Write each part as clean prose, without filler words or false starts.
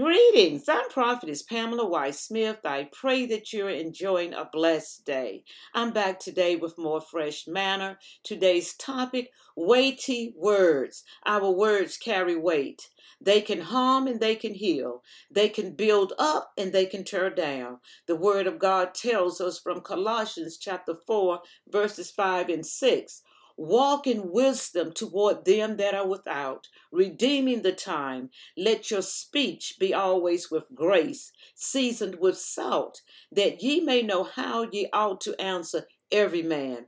Greetings, I'm Prophetess Pamela Y. Smith. I pray that you're enjoying a blessed day. I'm back today with more fresh manner. Today's topic, weighty words. Our words carry weight. They can harm and they can heal. They can build up and they can tear down. The Word of God tells us from Colossians chapter 4, verses 5 and 6. Walk in wisdom toward them that are without, redeeming the time. Let your speech be always with grace, seasoned with salt, that ye may know how ye ought to answer every man.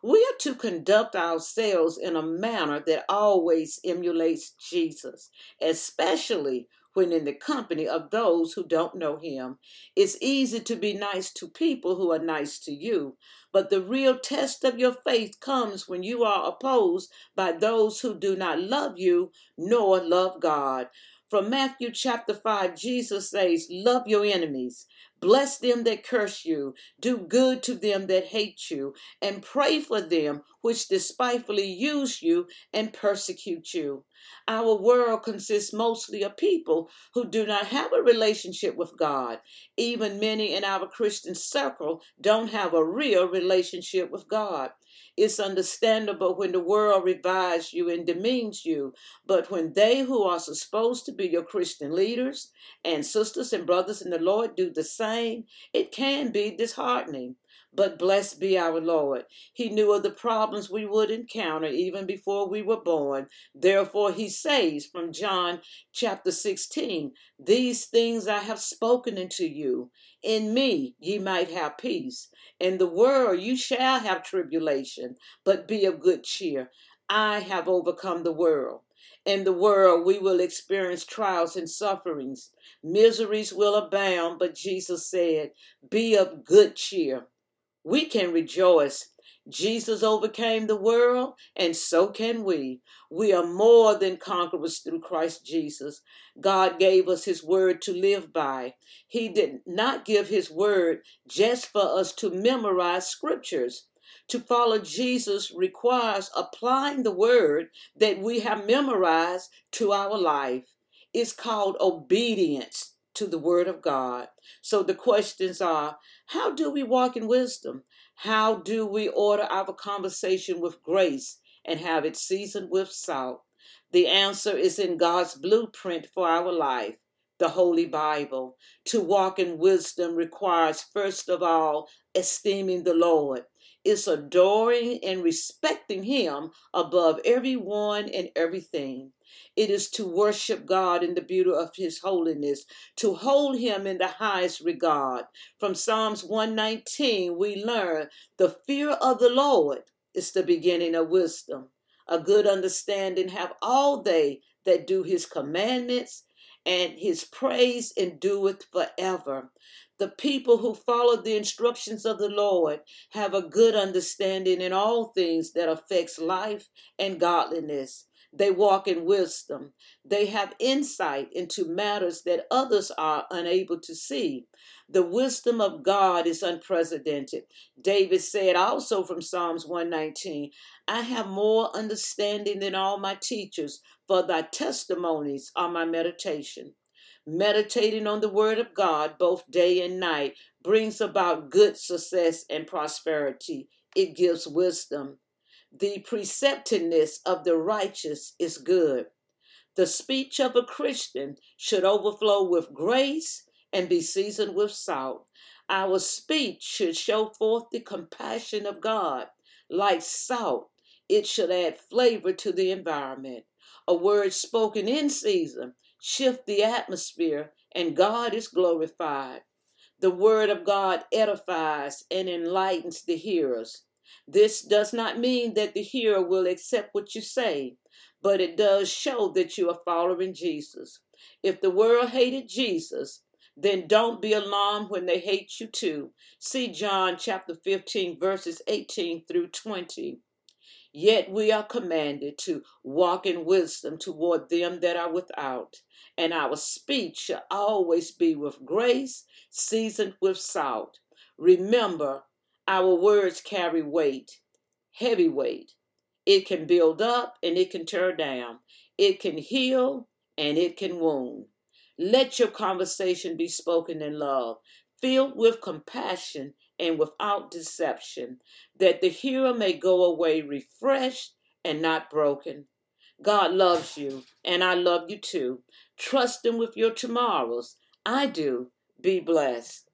We are to conduct ourselves in a manner that always emulates Jesus, especially when in the company of those who don't know him. It's easy to be nice to people who are nice to you, but the real test of your faith comes when you are opposed by those who do not love you nor love God. From Matthew chapter 5, Jesus says, love your enemies, bless them that curse you, do good to them that hate you, and pray for them which despitefully use you and persecute you. Our world consists mostly of people who do not have a relationship with God. Even many in our Christian circle don't have a real relationship with God. It's understandable when the world reviles you and demeans you, but when they who are supposed to be your Christian leaders and sisters and brothers in the Lord do the same, it can be disheartening. But blessed be our Lord. He knew of the problems we would encounter even before we were born. Therefore, he says from John chapter 16, these things I have spoken unto you. In me ye might have peace. In the world you shall have tribulation, but be of good cheer. I have overcome the world. In the world, we will experience trials and sufferings. Miseries will abound, but Jesus said, be of good cheer. We can rejoice. Jesus overcame the world, and so can we. We are more than conquerors through Christ Jesus. God gave us his word to live by. He did not give his word just for us to memorize scriptures. To follow Jesus requires applying the word that we have memorized to our life. It's called obedience to the word of God. So the questions are, how do we walk in wisdom? How do we order our conversation with grace and have it seasoned with salt? The answer is in God's blueprint for our life, the Holy Bible. To walk in wisdom requires, first of all, esteeming the Lord. It's adoring and respecting him above everyone and everything. It is to worship God in the beauty of his holiness, to hold him in the highest regard. From Psalms 119, we learn the fear of the Lord is the beginning of wisdom. A good understanding have all they that do his commandments, and his praise endureth forever. The people who follow the instructions of the Lord have a good understanding in all things that affects life and godliness. They walk in wisdom. They have insight into matters that others are unable to see. The wisdom of God is unprecedented. David said also from Psalms 119, I have more understanding than all my teachers, for thy testimonies are my meditation. Meditating on the word of God both day and night brings about good success and prosperity. It gives wisdom. The preceptiveness of the righteous is good. The speech of a Christian should overflow with grace and be seasoned with salt. Our speech should show forth the compassion of God. Like salt, it should add flavor to the environment. A word spoken in season shifts the atmosphere, and God is glorified. The word of God edifies and enlightens the hearers. This does not mean that the hearer will accept what you say, but it does show that you are following Jesus. If the world hated Jesus, then don't be alarmed when they hate you too. See John chapter 15, verses 18 through 20. Yet we are commanded to walk in wisdom toward them that are without, and our speech shall always be with grace, seasoned with salt. Remember, our words carry weight, heavy weight. It can build up and it can tear down. It can heal and it can wound. Let your conversation be spoken in love, filled with compassion and without deception, that the hearer may go away refreshed and not broken. God loves you, and I love you too. Trust him with your tomorrows. I do. Be blessed.